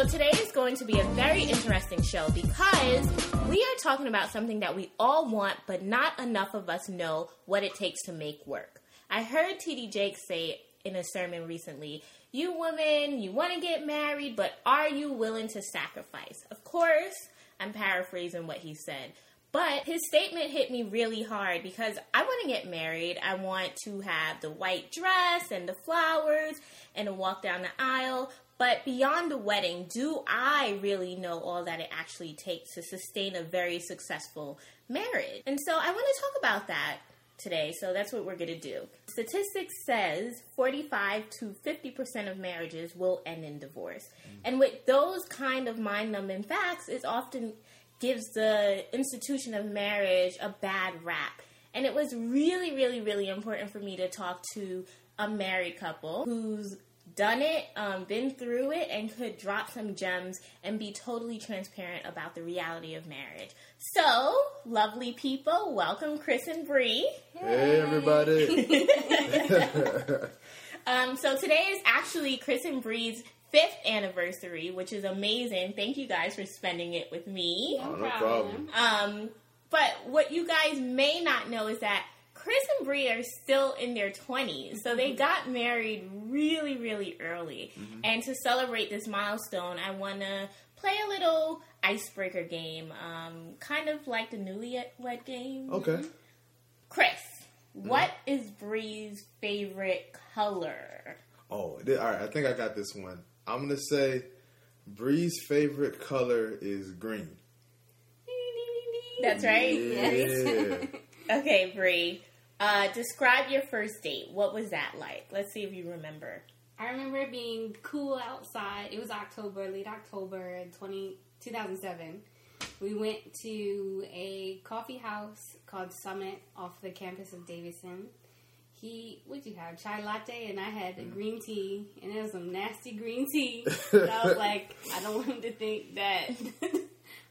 So today is going to be a very interesting show because we are talking about something that we all want, but not enough of us know what it takes to make work. I heard T.D. Jakes say in a sermon recently, you women, you want to get married, but are you willing to sacrifice? Of course, I'm paraphrasing what he said. But his statement hit me really hard because I want to get married. I want to have the white dress and the flowers and a walk down the aisle. But beyond the wedding, do I really know all that it actually takes to sustain a very successful marriage? And so I want to talk about that today. So that's what we're going to do. Statistics says 45 to 50% of marriages will end in divorce. And with those kind of mind-numbing facts, it's often gives the institution of marriage a bad rap. And it was really, really, really important for me to talk to a married couple who's done it, been through it, and could drop some gems and be totally transparent about the reality of marriage. So, lovely people, welcome Chris and Bri. Hey, everybody. So today is actually Chris and Bri's 5th anniversary, which is amazing. Thank you guys for spending it with me. Oh, no problem. But what you guys may not know is that Chris and Bri are still in their 20s, so they got married really, really early. Mm-hmm. And to celebrate this milestone, I want to play a little icebreaker game, kind of like the newlywed game. Okay. Chris, what is Bri's favorite color? Oh, all right. I think I got this one. I'm going to say Bri's favorite color is green. That's right? Yeah. Yes. Okay, Bri. Describe your first date. What was that like? Let's see if you remember. I remember it being cool outside. It was late October 2007. We went to a coffee house called Summit off the campus of Davidson. What did you have? Chai latte, and I had a green tea, and it was some nasty green tea. So I was like, I don't want him to think that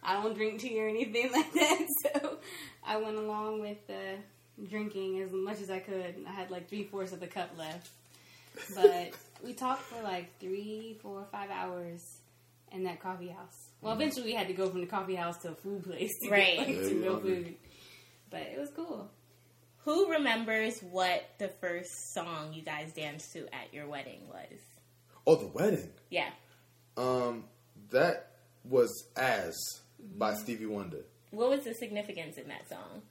I don't drink tea or anything like that. So I went along with drinking as much as I could. I had like 3/4 of the cup left. But we talked for like 3, 4, 5 hours in that coffee house. Well, eventually we had to go from the coffee house to a food place to get food. But it was cool. Who remembers what the first song you guys danced to at your wedding was? Oh, the wedding? Yeah. That was As by Stevie Wonder. What was the significance in that song?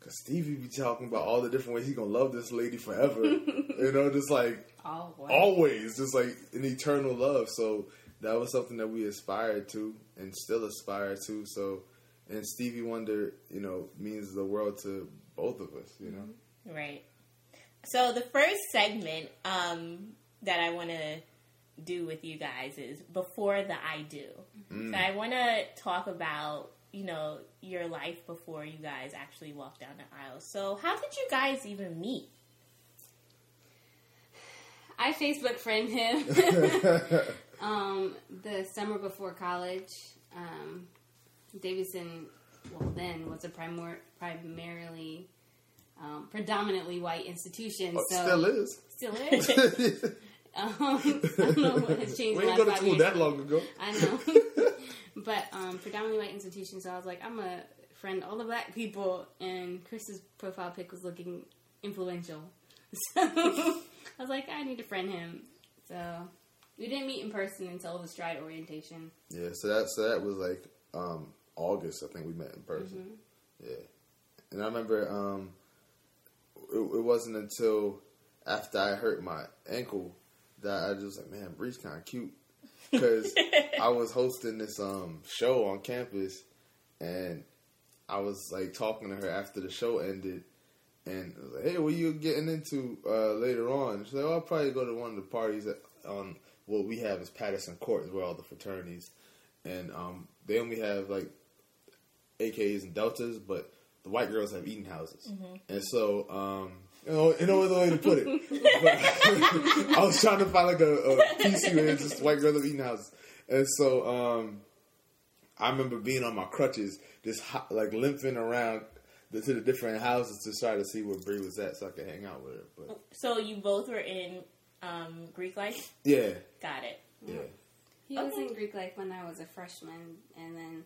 Because Stevie be talking about all the different ways he's going to love this lady forever. You know, just like always. Just like an eternal love. So that was something that we aspired to and still aspire to. So, and Stevie Wonder, you know, means the world to both of us, you know? Right. So the first segment that I want to do with you guys is Before the I Do. So I want to talk about, you know, your life before you guys actually walked down the aisle. So how did you guys even meet? I Facebook friend him. The summer before college, Davidson, well, then was a predominantly white institution. Oh, so still is. I don't know what has changed. We didn't go to school that long ago. I know, but predominantly white institution. So I was like, I'm a friend all the black people, and Chris's profile pic was looking influential. So I was like, I need to friend him. So we didn't meet in person until the Stride orientation. Yeah, so that was like August, I think we met in person. Mm-hmm. Yeah. And I remember it wasn't until after I hurt my ankle that I just like, man, Bree's kind of cute. Because I was hosting this show on campus, and I was like talking to her after the show ended, and I was like, hey, what are you getting into later on? She's like, oh, I'll probably go to one of the parties at what we have is Patterson Court, is where all the fraternities. And they only have, like, AKs and Deltas, but the white girls have eating houses. Mm-hmm. And so, no other way to put it. But I was trying to find, like, a PC where it's just white girls have eating houses. And so, I remember being on my crutches, just, limping around to the different houses to try to see where Bri was at so I could hang out with her. But. So, you both were in Greek life? Yeah. Got it. Yeah. He was in Greek life when I was a freshman, and then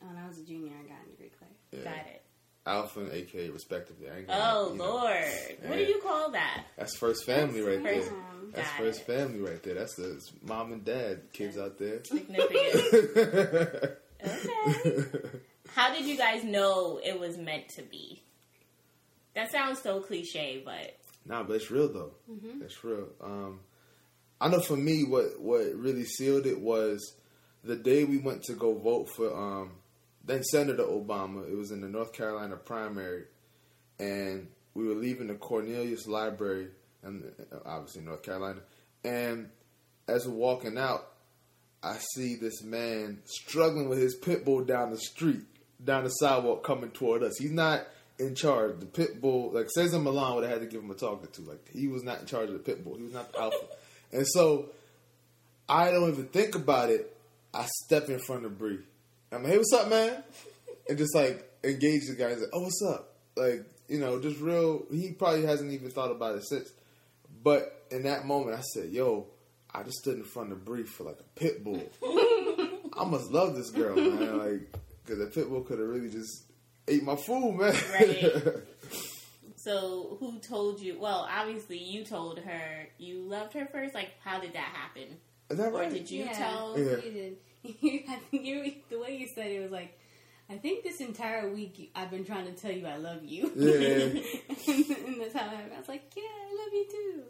when I was a junior, I got into Greek life. Yeah. Got it. Alpha and AKA respectively. Lord. What do you call that? That's first family right there. That's first family right there. That's the mom and dad, kids out there. Significant. Okay. How did you guys know it was meant to be? That sounds so cliche, but... Nah, but it's real, though. Mm-hmm. It's real. I know for me, what really sealed it was the day we went to go vote for then Senator Obama. It was in the North Carolina primary, and we were leaving the Cornelius Library, and obviously North Carolina. And as we're walking out, I see this man struggling with his pit bull down the street, down the sidewalk, coming toward us. He's not in charge. The pit bull, like Cesar Milan would have had to give him a talking to. Like, he was not in charge of the pit bull. He was not the alpha. And so I don't even think about it. I step in front of Bri. I'm like, hey, what's up, man? And just like engage the guy. He's like, oh, what's up? Like, you know, just real. He probably hasn't even thought about it since. But in that moment, I said, yo, I just stood in front of Bri for like a pit bull. I must love this girl, man. Like, because a pit bull could have really just ate my food, man. Right. So, who told you? Well, obviously, you told her you loved her first. Like, how did that happen? Is that right? Or did you tell? Yeah. You did. I think the way you said it was like, I think this entire week I've been trying to tell you I love you. Yeah. And that's how I was like, yeah, I love you too.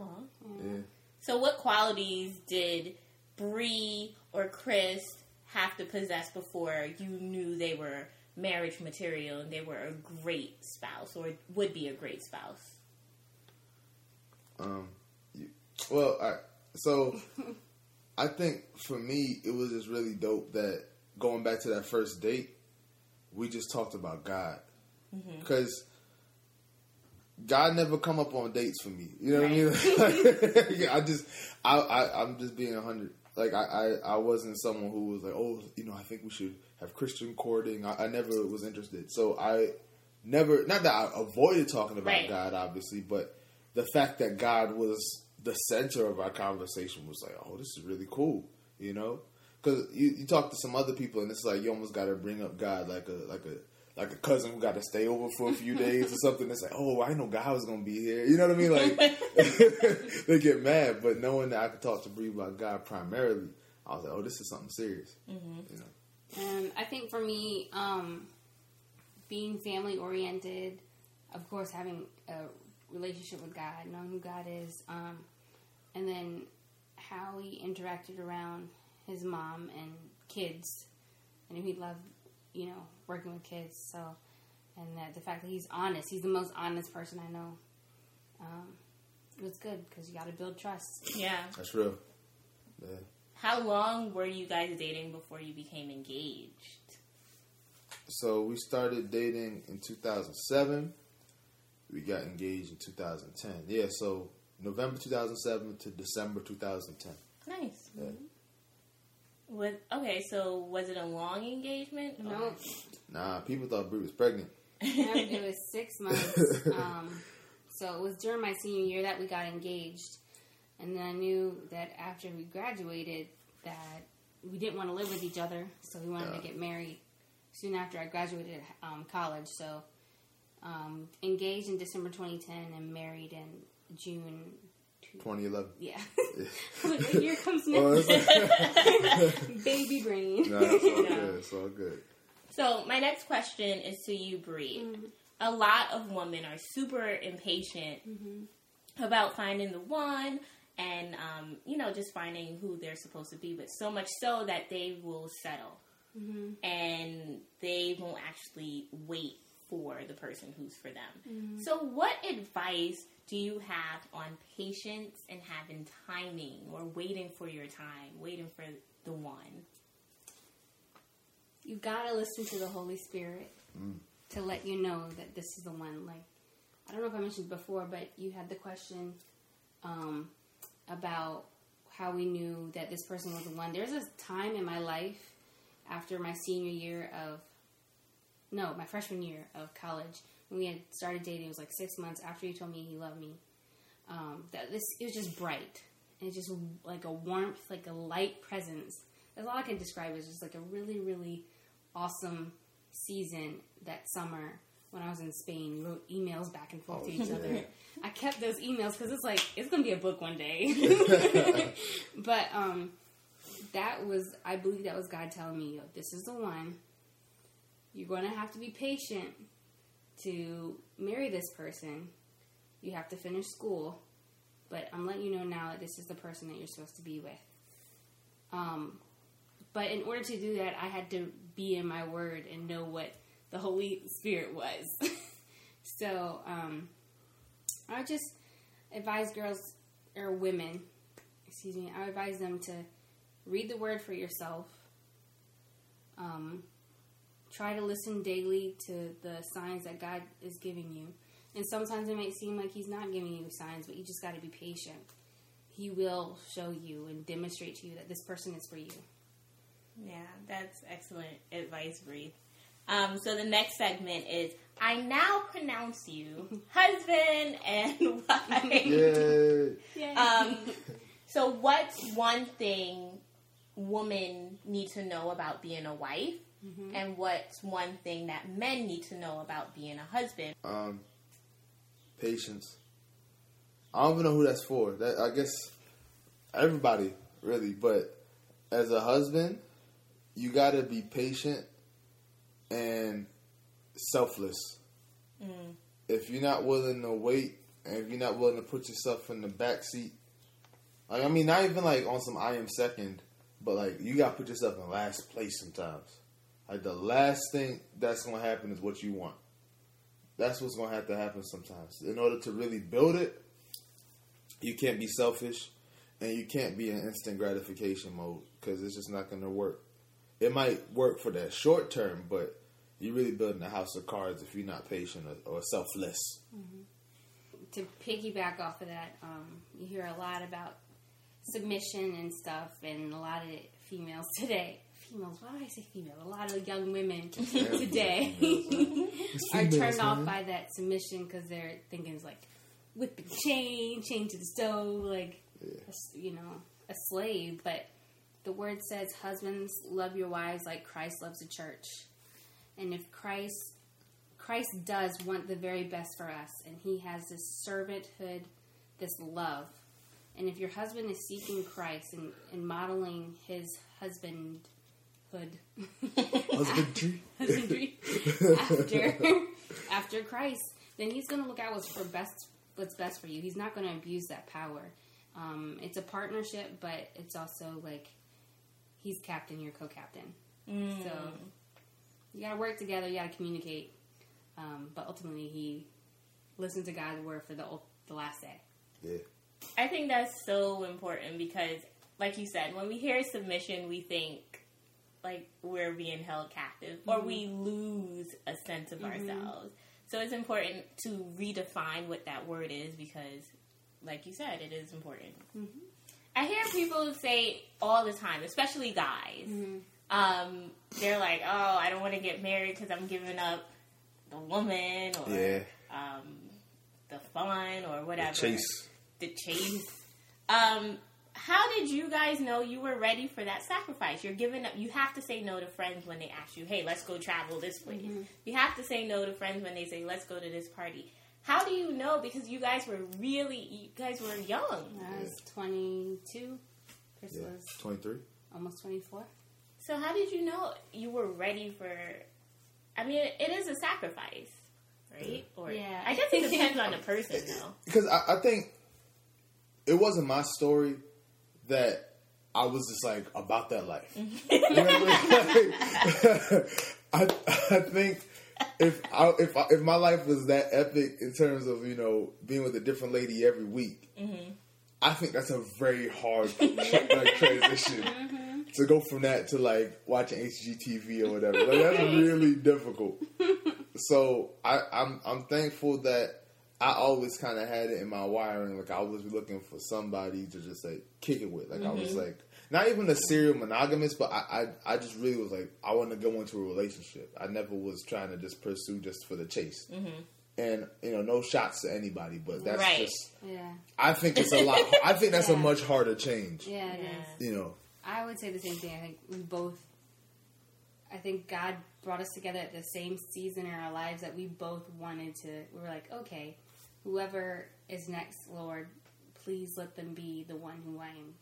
Aww. Yeah. So what qualities did Bri or Chris have to possess before you knew they were marriage material and they were a great spouse or would be a great spouse? So I think for me, it was just really dope that going back to that first date, we just talked about God. Because... Mm-hmm. God never come up on dates for me. You know what I mean? Like, I'm just being 100. Like, I wasn't someone who was like, oh, you know, I think we should have Christian courting. I never was interested. So I never, not that I avoided talking about God, obviously, but the fact that God was the center of our conversation was like, oh, this is really cool, you know? Because you talk to some other people and it's like, you almost got to bring up God like a cousin who got to stay over for a few days or something. It's like, oh, I know God was going to be here. You know what I mean? Like, they get mad. But knowing that I could talk to Bri about God primarily, I was like, oh, this is something serious. Mm-hmm. You know? And I think for me, being family-oriented, of course, having a relationship with God, knowing who God is, and then how he interacted around his mom and kids, and he loved, you know, working with kids, so, and that the fact that he's honest, he's the most honest person I know, it was good, because you got to build trust. Yeah. That's real. Yeah. How long were you guys dating before you became engaged? So, we started dating in 2007, we got engaged in 2010, yeah, so, November 2007 to December 2010. Nice. Yeah. Mm-hmm. Okay, so was it a long engagement? No. Okay. Nah, people thought Bri was pregnant. It was 6 months. So it was during my senior year that we got engaged. And then I knew that after we graduated that we didn't want to live with each other. So we wanted to get married soon after I graduated college. So engaged in December 2010 and married in June 2011. Yeah. Here comes next. Baby brain. No, it's all good. It's all good. So, my next question is to you, Bri. Mm-hmm. A lot of women are super impatient about finding the one and, you know, just finding who they're supposed to be with. So much so that they will settle. Mm-hmm. And they won't actually wait for the person who's for them. Mm-hmm. So what advice do you have on patience and having timing or waiting for your time, waiting for the one? You've got to listen to the Holy Spirit to let you know that this is the one. Like, I don't know if I mentioned before, but you had the question about how we knew that this person was the one. There's a time in my life after my my freshman year of college, when we had started dating, it was like 6 months after he told me he loved me. It was just bright. And it's just like a warmth, like a light presence. That's all I can describe. It's just like a really, really awesome season that summer when I was in Spain. We wrote emails back and forth to each other. I kept those emails because it's like, it's going to be a book one day. But that was, I believe that was God telling me, this is the one. You're going to have to be patient to marry this person. You have to finish school. But I'm letting you know now that this is the person that you're supposed to be with. But in order to do that, I had to be in my word and know what the Holy Spirit was. So, I just advise girls, or women, excuse me, I advise them to read the word for yourself. Try to listen daily to the signs that God is giving you. And sometimes it may seem like he's not giving you signs, but you just got to be patient. He will show you and demonstrate to you that this person is for you. Yeah, that's excellent advice, Bri. So the next segment is, I now pronounce you husband and wife. Yay. So what's one thing women need to know about being a wife? Mm-hmm. And what's one thing that men need to know about being a husband? Patience. I don't even know who that's for. That, I guess everybody, really. But as a husband, you got to be patient and selfless. Mm. If you're not willing to wait, and if you're not willing to put yourself in the back seat, like, I mean, not even like on some I am second, but like you got to put yourself in last place sometimes. Like the last thing that's going to happen is what you want. That's what's going to have to happen sometimes. In order to really build it, you can't be selfish and you can't be in instant gratification mode because it's just not going to work. It might work for that short term, but you're really building a house of cards if you're not patient or selfless. Mm-hmm. To piggyback off of that, you hear a lot about submission and stuff, and a lot of females today. Females, why do I say female? A lot of young women today are turned off by that submission because they're thinking it's like whip and chain to the stove, like, you know, a slave. But the word says, husbands, love your wives like Christ loves the church. And if Christ does want the very best for us, and he has this servanthood, this love. And if your husband is seeking Christ and modeling his husbandry after Christ, then he's going to look out what's best for you. He's not going to abuse that power. It's a partnership, but it's also like he's captain, you're co-captain. Mm. So you got to work together. You got to communicate. But ultimately, he listens to God's word for the last day. Yeah, I think that's so important because, like you said, when we hear submission, we think like we're being held captive, mm-hmm. or we lose a sense of mm-hmm. ourselves. So it's important to redefine what that word is because, like you said, it is important. Mm-hmm. I hear people say all the time, especially guys, mm-hmm. They're like, oh, I don't want to get married because I'm giving up the woman or the fun or whatever. The chase. How did you guys know you were ready for that sacrifice? You're giving up. You have to say no to friends when they ask you, hey, let's go travel this place. Mm-hmm. You have to say no to friends when they say, let's go to this party. How do you know? Because you guys were young. I was 22. Chris was 23. Almost 24. So how did you know you were ready for, I mean, it is a sacrifice, right? Yeah. Or yeah. I guess it depends on the person, though. Because I think it wasn't my story that I was just like about that life. You know I mean? Like, I think if my life was that epic in terms of, you know, being with a different lady every week, mm-hmm. I think that's a very hard like, transition mm-hmm. to go from that to like watching HGTV or whatever. Like, that's really difficult. So I'm thankful that I always kind of had it in my wiring. Like, I was looking for somebody to just, like, kick it with. Like, mm-hmm. I was, like, not even a serial monogamist, but I just really was, like, I want to go into a relationship. I never was trying to just pursue just for the chase. Mm-hmm. And, you know, no shots to anybody, but that's right. I think it's a lot. I think that's a much harder change. Yeah, it is. You know. I would say the same thing. I think we both, I think God brought us together at the same season in our lives that we both wanted to, we were like, okay, whoever is next, Lord, please let them be the one who I am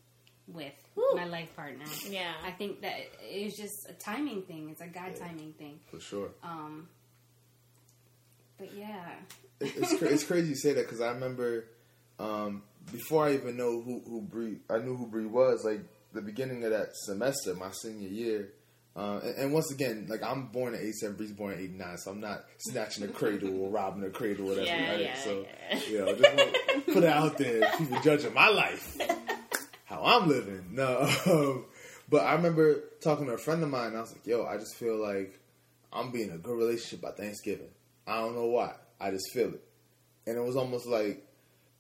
with, Woo. My life partner. Yeah. I think that it's just a timing thing. It's a God timing thing. For sure. But yeah. It's crazy you say that because I remember before I even know who Bri was, like the beginning of that semester, my senior year. And once again, like I'm born in 87, Bri's born in 89, so I'm not snatching a cradle or robbing a cradle or whatever. Yeah, right? So, just want to put it out there. People judging my life, how I'm living. No, but I remember talking to a friend of mine. And I was like, yo, I just feel like I'm being in a good relationship by Thanksgiving. I don't know why. I just feel it. And it was almost like,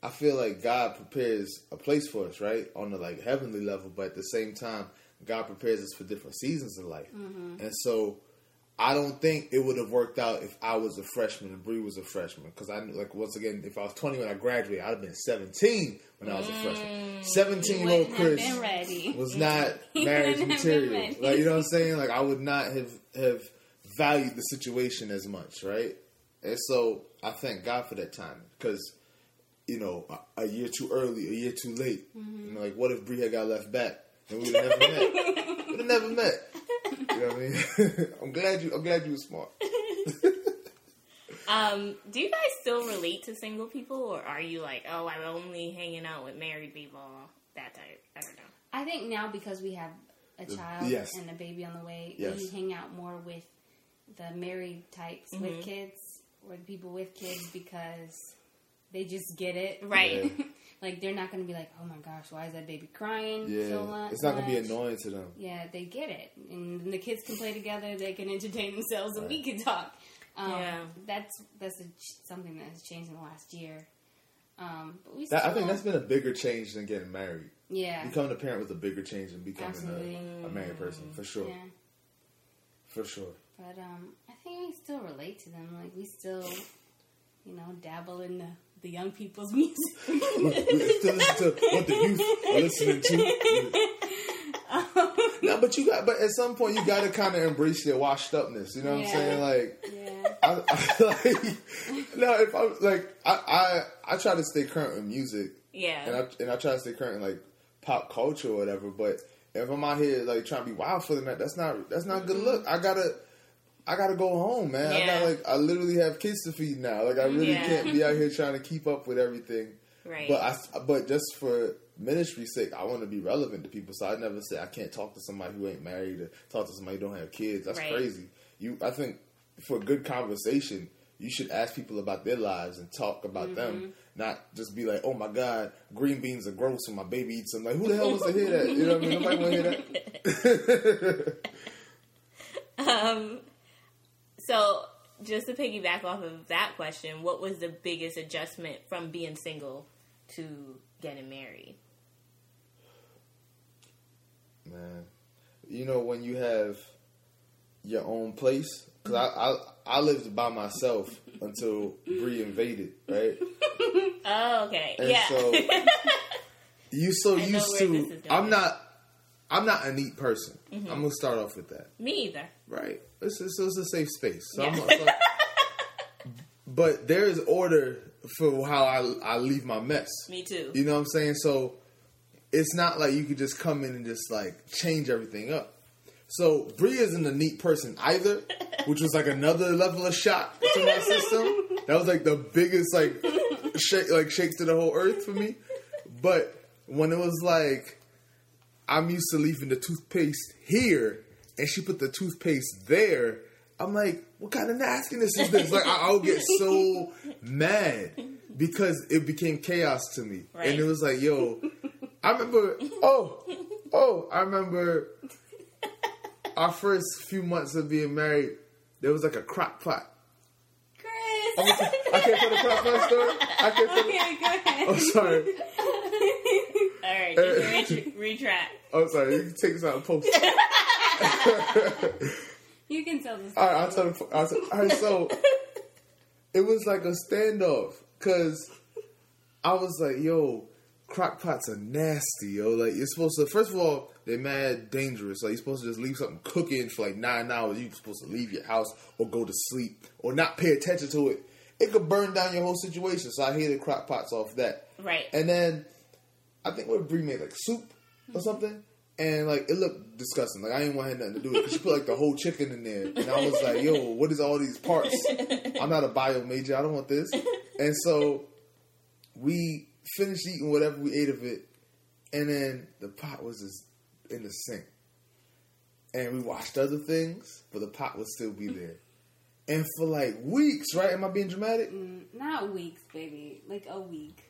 I feel like God prepares a place for us, right? On the like heavenly level. But at the same time, God prepares us for different seasons in life. Mm-hmm. And so I don't think it would have worked out if I was a freshman and Bri was a freshman. Because I knew, like, once again, if I was 20 when I graduated, I would have been 17 when I was a freshman. 17-year-old Chris was not marriage material. Like, you know what I'm saying? Like, I would not have valued the situation as much, right? And so I thank God for that time because, you know, a year too early, a year too late. Mm-hmm. You know, like, what if Bri had got left back? And we would have never met. We would have never met. You know what I mean? I'm glad you were smart. Do you guys still relate to single people, or are you like, oh, I'm only hanging out with married people, that type? I don't know. I think now because we have a child and a baby on the way, we hang out more with the married types with kids or the people with kids because they just get it. Right. Yeah. Like, they're not going to be like, oh, my gosh, why is that baby crying so much? It's not going to be annoying to them. Yeah, they get it. And the kids can play together. They can entertain themselves, and we can talk. That's something that has changed in the last year. But we I think that's been a bigger change than getting married. Yeah. Becoming a parent was a bigger change than becoming a married person, for sure. Yeah. For sure. But I think we still relate to them. Like, we still, you know, dabble in the young people's music. Still listen to what the youth are listening to. No, but at some point you gotta kind of embrace their washed upness. You know what I'm saying? Like, I like, no, if I'm like, I try to stay current with music. Yeah, and I try to stay current in, like, pop culture or whatever. But if I'm out here like trying to be wild for the night, that's not good look. I gotta go home, man. Yeah. I literally have kids to feed now. Like, I really can't be out here trying to keep up with everything. Right. But just for ministry's sake, I want to be relevant to people. So I never say I can't talk to somebody who ain't married or talk to somebody who don't have kids. That's crazy. I think for a good conversation, you should ask people about their lives and talk about them. Not just be like, oh my God, green beans are gross and my baby eats them. Like, who the hell wants to hear that? You know what I mean? Nobody want to hear that. So, just to piggyback off of that question, what was the biggest adjustment from being single to getting married? Man, you know, when you have your own place, because I lived by myself until Bri invaded, right? Oh, okay. And so, you so I used to, I'm not a neat person. Mm-hmm. I'm going to start off with that. Me either. Right. It's a safe space. So but there is order for how I leave my mess. Me too. You know what I'm saying? So it's not like you could just come in and just like change everything up. So Bri isn't a neat person either, which was like another level of shock to my system. That was like the biggest shake to the whole earth for me. But when it was like, I'm used to leaving the toothpaste here, and she put the toothpaste there. I'm like, what kind of nastiness is this? Like, I'll get so mad because it became chaos to me. Right. And it was like, yo, I remember, our first few months of being married, there was like a crock pot. Chris! I can't tell the crock pot story? Okay, go ahead. I'm sorry. All right, just retract. I'm sorry, you can take this out and post it. You can tell the story. All right, I'll tell the story. All right, so It was like a standoff, because I was like, yo, crock pots are nasty, yo. Like, you're supposed to, first of all, they're mad dangerous. Like, you're supposed to just leave something cooking for like 9 hours. You're supposed to leave your house or go to sleep or not pay attention to it. It could burn down your whole situation. So I hated crock pots off that. Right. And then I think what Bri made, like soup or something. And, like, it looked disgusting. Like, I didn't want to have nothing to do with it. Because she put, like, the whole chicken in there. And I was like, yo, what is all these parts? I'm not a bio major. I don't want this. And so we finished eating whatever we ate of it. And then the pot was just in the sink. And we washed other things, but the pot would still be there. And for, like, weeks, right? Am I being dramatic? Not weeks, baby. Like, a week.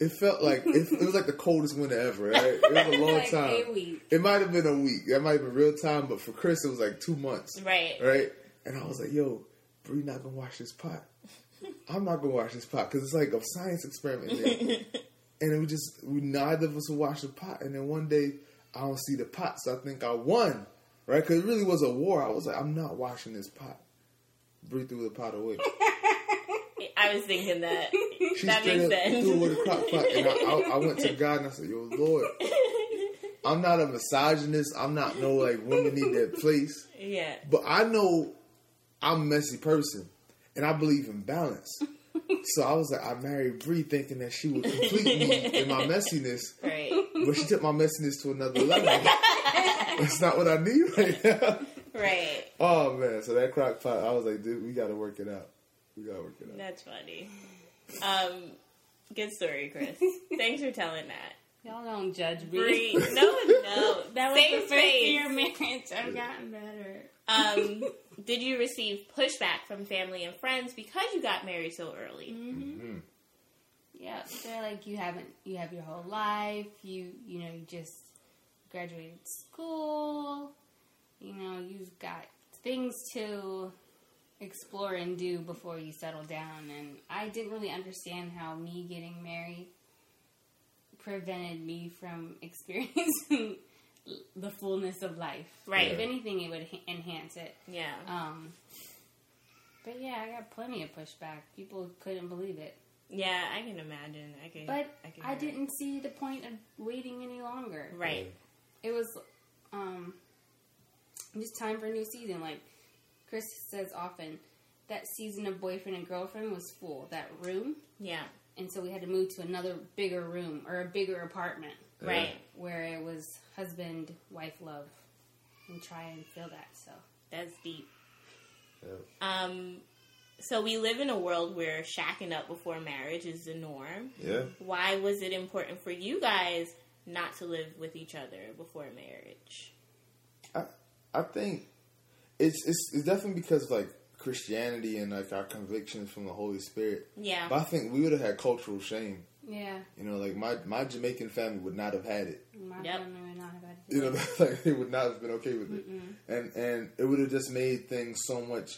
It felt like, it was like the coldest winter ever, right? It was a long like time. A week. It might have been a week. That might have been real time, but for Chris, it was like 2 months. Right. Right? And I was like, yo, Bri not going to wash this pot. I'm not going to wash this pot, because it's like a science experiment there. And then we neither of us would wash the pot. And then one day, I don't see the pot, so I think I won, right? Because it really was a war. I was like, I'm not washing this pot. Bri threw the pot away. I was thinking that. She that makes sense. Threw it with a crock pot, and I went to God and I said, yo, Lord, I'm not a misogynist. I'm not no, like, women need their place. Yeah. But I know I'm a messy person, and I believe in balance. So I was like, I married Bri thinking that she would complete me in my messiness. Right. But she took my messiness to another level. That's not what I need right now. Right. Oh, man. So that crock pot, I was like, dude, we got to work it out. We got to work it out. That's funny. Good story, Chris. Thanks for telling that. Y'all don't judge Bri. No. That was the first year of marriage. I've gotten better. Did you receive pushback from family and friends because you got married so early? Mm-hmm. Yeah, they're like, you have your whole life. You know, you just graduated school. You know, you've got things to explore and do before you settle down, and I didn't really understand how me getting married prevented me from experiencing the fullness of life. Right. Yeah. If anything, it would enhance it. Yeah. But yeah, I got plenty of pushback. People couldn't believe it. Yeah, I can imagine. I didn't see the point of waiting any longer. Right. It was just time for a new season. Like, Chris says often, that season of Boyfriend and Girlfriend was full. That room. Yeah. And so we had to move to another bigger room or a bigger apartment. Right. Where it was husband, wife, love. And try and feel that. So that's deep. Yeah. So we live in a world where shacking up before marriage is the norm. Yeah. Why was it important for you guys not to live with each other before marriage? I think It's definitely because of, like, Christianity and, like, our convictions from the Holy Spirit. Yeah. But I think we would have had cultural shame. Yeah. You know, like, my Jamaican family would not have had it. My family would not have had it. You know, like, they would not have been okay with it. And it would have just made things so much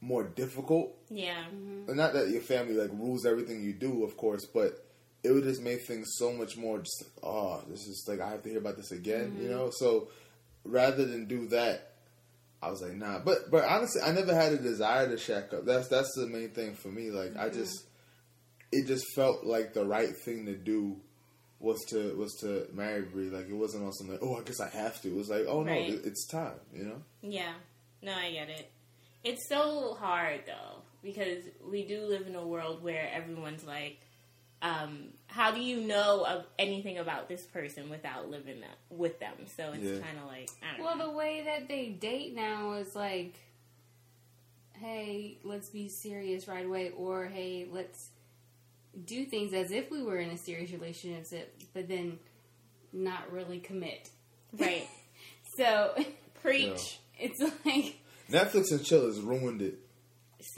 more difficult. Yeah. Mm-hmm. And not that your family, like, rules everything you do, of course, but it would just make things so much more just, like, oh, this is, like, I have to hear about this again, you know? So, rather than do that, I was like, nah. But honestly, I never had a desire to shack up. That's the main thing for me. Like, it just felt like the right thing to do was to marry Bri. Like, it wasn't on something like, oh, I guess I have to. It was like, oh, no, it's time, you know? Yeah. No, I get it. It's so hard, though, because we do live in a world where everyone's like, how do you know of anything about this person without living with them? So it's kind of like, I don't know. Well, the way that they date now is like, hey, let's be serious right away. Or, hey, let's do things as if we were in a serious relationship, but then not really commit. Right. So, preach. Yeah. It's like, Netflix and chill has ruined it.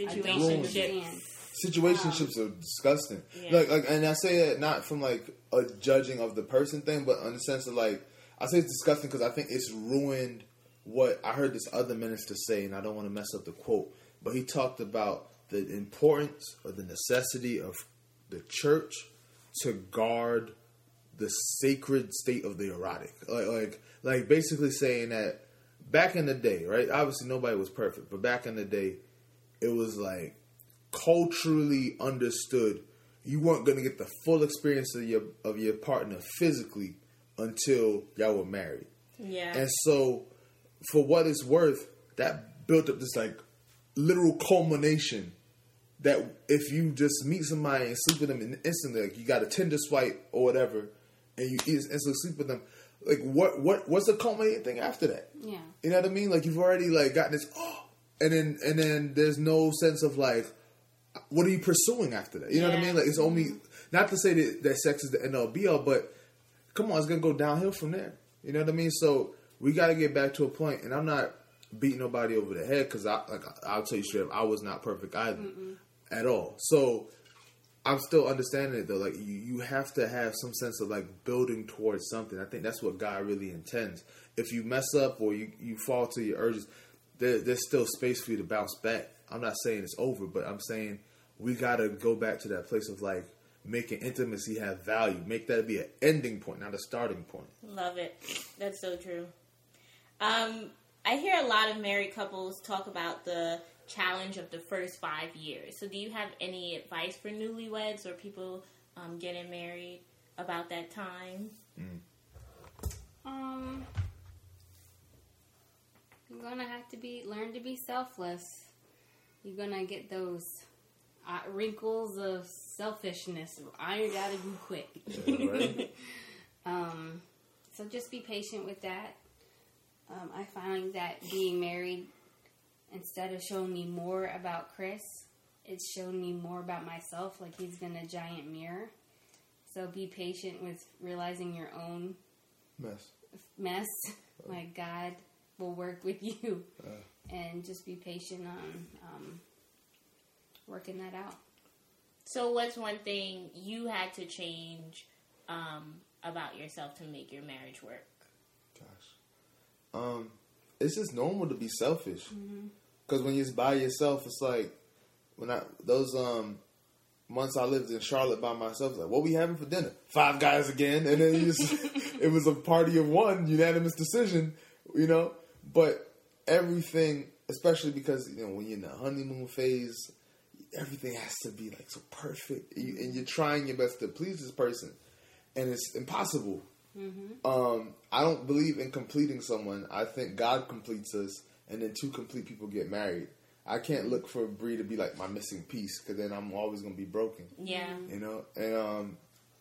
Situationships. Situationships are disgusting. Yeah. Like, and I say that not from, like, a judging of the person thing, but in the sense of, like, I say it's disgusting because I think it's ruined what I heard this other minister say, and I don't want to mess up the quote, but he talked about the importance or the necessity of the church to guard the sacred state of the erotic. Like basically saying that back in the day, right? Obviously nobody was perfect, but back in the day, it was like, culturally understood. You weren't going to get the full experience of your partner physically until y'all were married. Yeah. And so, for what it's worth, that built up this like literal culmination that if you just meet somebody and sleep with them and instantly, like you got a Tinder swipe or whatever, and you instantly sleep with them, like what's the culminating thing after that? Yeah. You know what I mean? Like you've already like gotten this, oh, and then there's no sense of like, what are you pursuing after that? You know what I mean? Like it's only, not to say that sex is the end all be all, but come on, it's gonna go downhill from there. You know what I mean? So we gotta get back to a point, and I'm not beating nobody over the head because I'll tell you straight up, I was not perfect either at all. So I'm still understanding it though. Like you have to have some sense of like building towards something. I think that's what God really intends. If you mess up or you fall to your urges, there's still space for you to bounce back. I'm not saying it's over, but I'm saying we gotta go back to that place of like making intimacy have value. Make that be an ending point, not a starting point. Love it. That's so true. I hear a lot of married couples talk about the challenge of the first 5 years. So do you have any advice for newlyweds or people getting married about that time? You're going to have to learn to be selfless. You're going to get those wrinkles of selfishness. I got to do quick. Yeah, right. So just be patient with that. I find that being married, instead of showing me more about Chris, it's shown me more about myself, like he's been a giant mirror. So be patient with realizing your own mess. Like God will work with you. And just be patient on working that out. So what's one thing you had to change about yourself to make your marriage work? It's just normal to be selfish. Because when you're by yourself, it's like when those months I lived in Charlotte by myself, like, what we having for dinner? Five Guys again. And then it was a party of one, unanimous decision, you know. But everything, especially because, you know, when you're in the honeymoon phase, everything has to be like so perfect. And you're trying your best to please this person. And it's impossible. I don't believe in completing someone. I think God completes us, and then two complete people get married. I can't look for Bri to be like my missing piece, because then I'm always going to be broken. Yeah. You know? And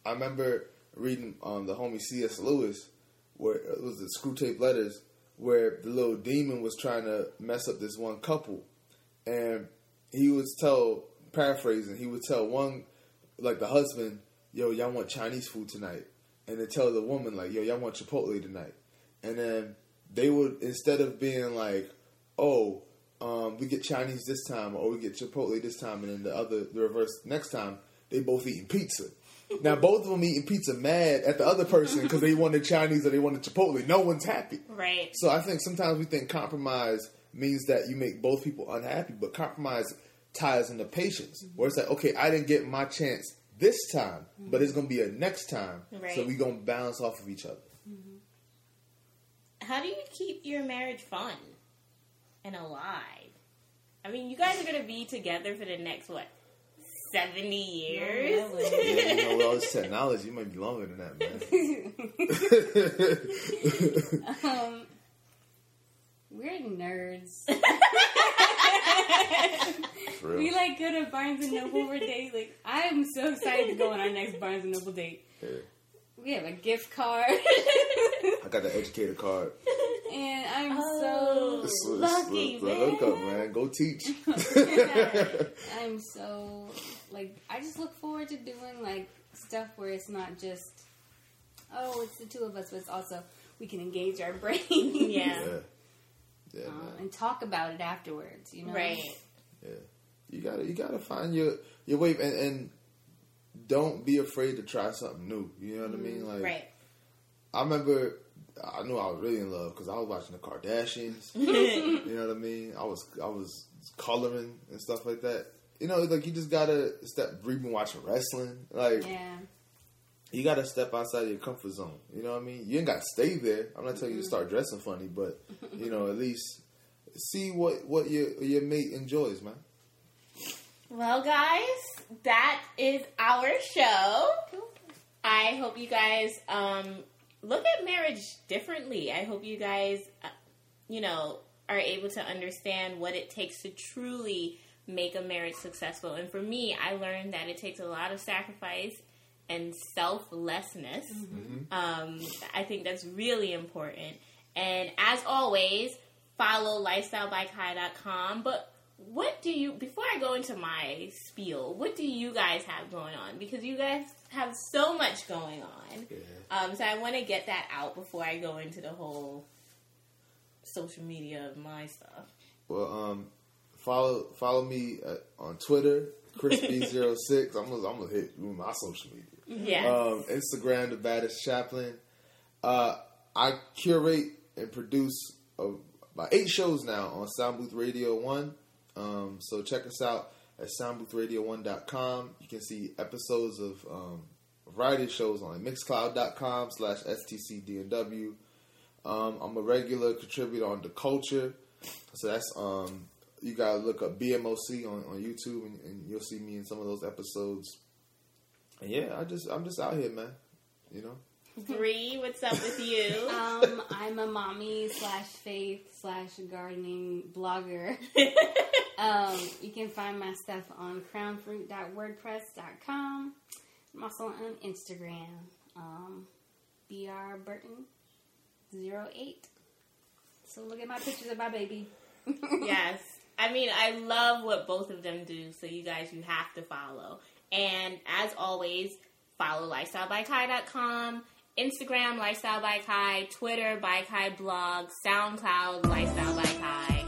I remember reading the homie C.S. Lewis, where it was the Screw Tape Letters, where the little demon was trying to mess up this one couple. And he was paraphrasing, he would tell one, like the husband, yo, y'all want Chinese food tonight. And then tell the woman, like, yo, y'all want Chipotle tonight. And then they would, instead of being like, oh, we get Chinese this time, or we get Chipotle this time, and then the reverse next time, they both eating pizza. Now, both of them eating pizza mad at the other person because they wanted Chinese or they wanted Chipotle. No one's happy. Right. So I think sometimes we think compromise means that you make both people unhappy, but compromise ties into patience. Where it's like, okay, I didn't get my chance this time, but it's going to be a next time. Right. So we're going to bounce off of each other. How do you keep your marriage fun and alive? I mean, you guys are going to be together for the next, 70 years? No, really. Yeah, with all this technology, you might be longer than that, man. We're nerds. We go to Barnes and Noble for dates. Like, I am so excited to go on our next Barnes and Noble date. Yeah. We have a gift card. I got the educator card. And I'm so lucky, man. Look up, man. Go teach. I'm so I just look forward to doing stuff where it's not just it's the two of us, but it's also we can engage our brain. Yeah, and talk about it afterwards, you know? Right. Yeah. You gotta find your way and don't be afraid to try something new. You know what I mean? Like, right. I remember I knew I was really in love because I was watching the Kardashians. You know what I mean? I was coloring and stuff like that. You know, you just gotta step. We've been watching wrestling. You gotta step outside of your comfort zone. You know what I mean? You ain't gotta stay there. I'm not telling you to start dressing funny, but at least see what your mate enjoys, man. Well, guys, that is our show. I hope you guys look at marriage differently. I hope you guys, are able to understand what it takes to truly make a marriage successful. And for me, I learned that it takes a lot of sacrifice and selflessness. Mm-hmm. I think that's really important. And as always, follow LifestyleByKai.com. But what do you, before I go into my spiel, what do you guys have going on? Because you guys have so much going on. Yeah. So I want to get that out before I go into the whole social media of my stuff. Well, follow me on Twitter, Crispy06. I'm gonna hit my social media. Yeah. Instagram, The Baddest Chaplain. I curate and produce about 8 shows now on Soundbooth Radio 1. So check us out at soundboothradio1.com. You can see episodes of a variety of shows on mixcloud.com/stcdnw. I'm a regular contributor on The Culture. So that's you gotta look up BMOC on YouTube and you'll see me in some of those episodes. And yeah, I'm just out here, man. You know? Bri, what's up with you? I'm a mommy /faith/gardening blogger. You can find my stuff on crownfruit.wordpress.com. I'm also on Instagram. BrBurton08. So look at my pictures of my baby. Yes. I mean, I love what both of them do, so you guys, you have to follow. And as always, follow LifestyleByKai.com, Instagram, LifestyleByKai, Twitter, ByKai Blog, SoundCloud, LifestyleByKai.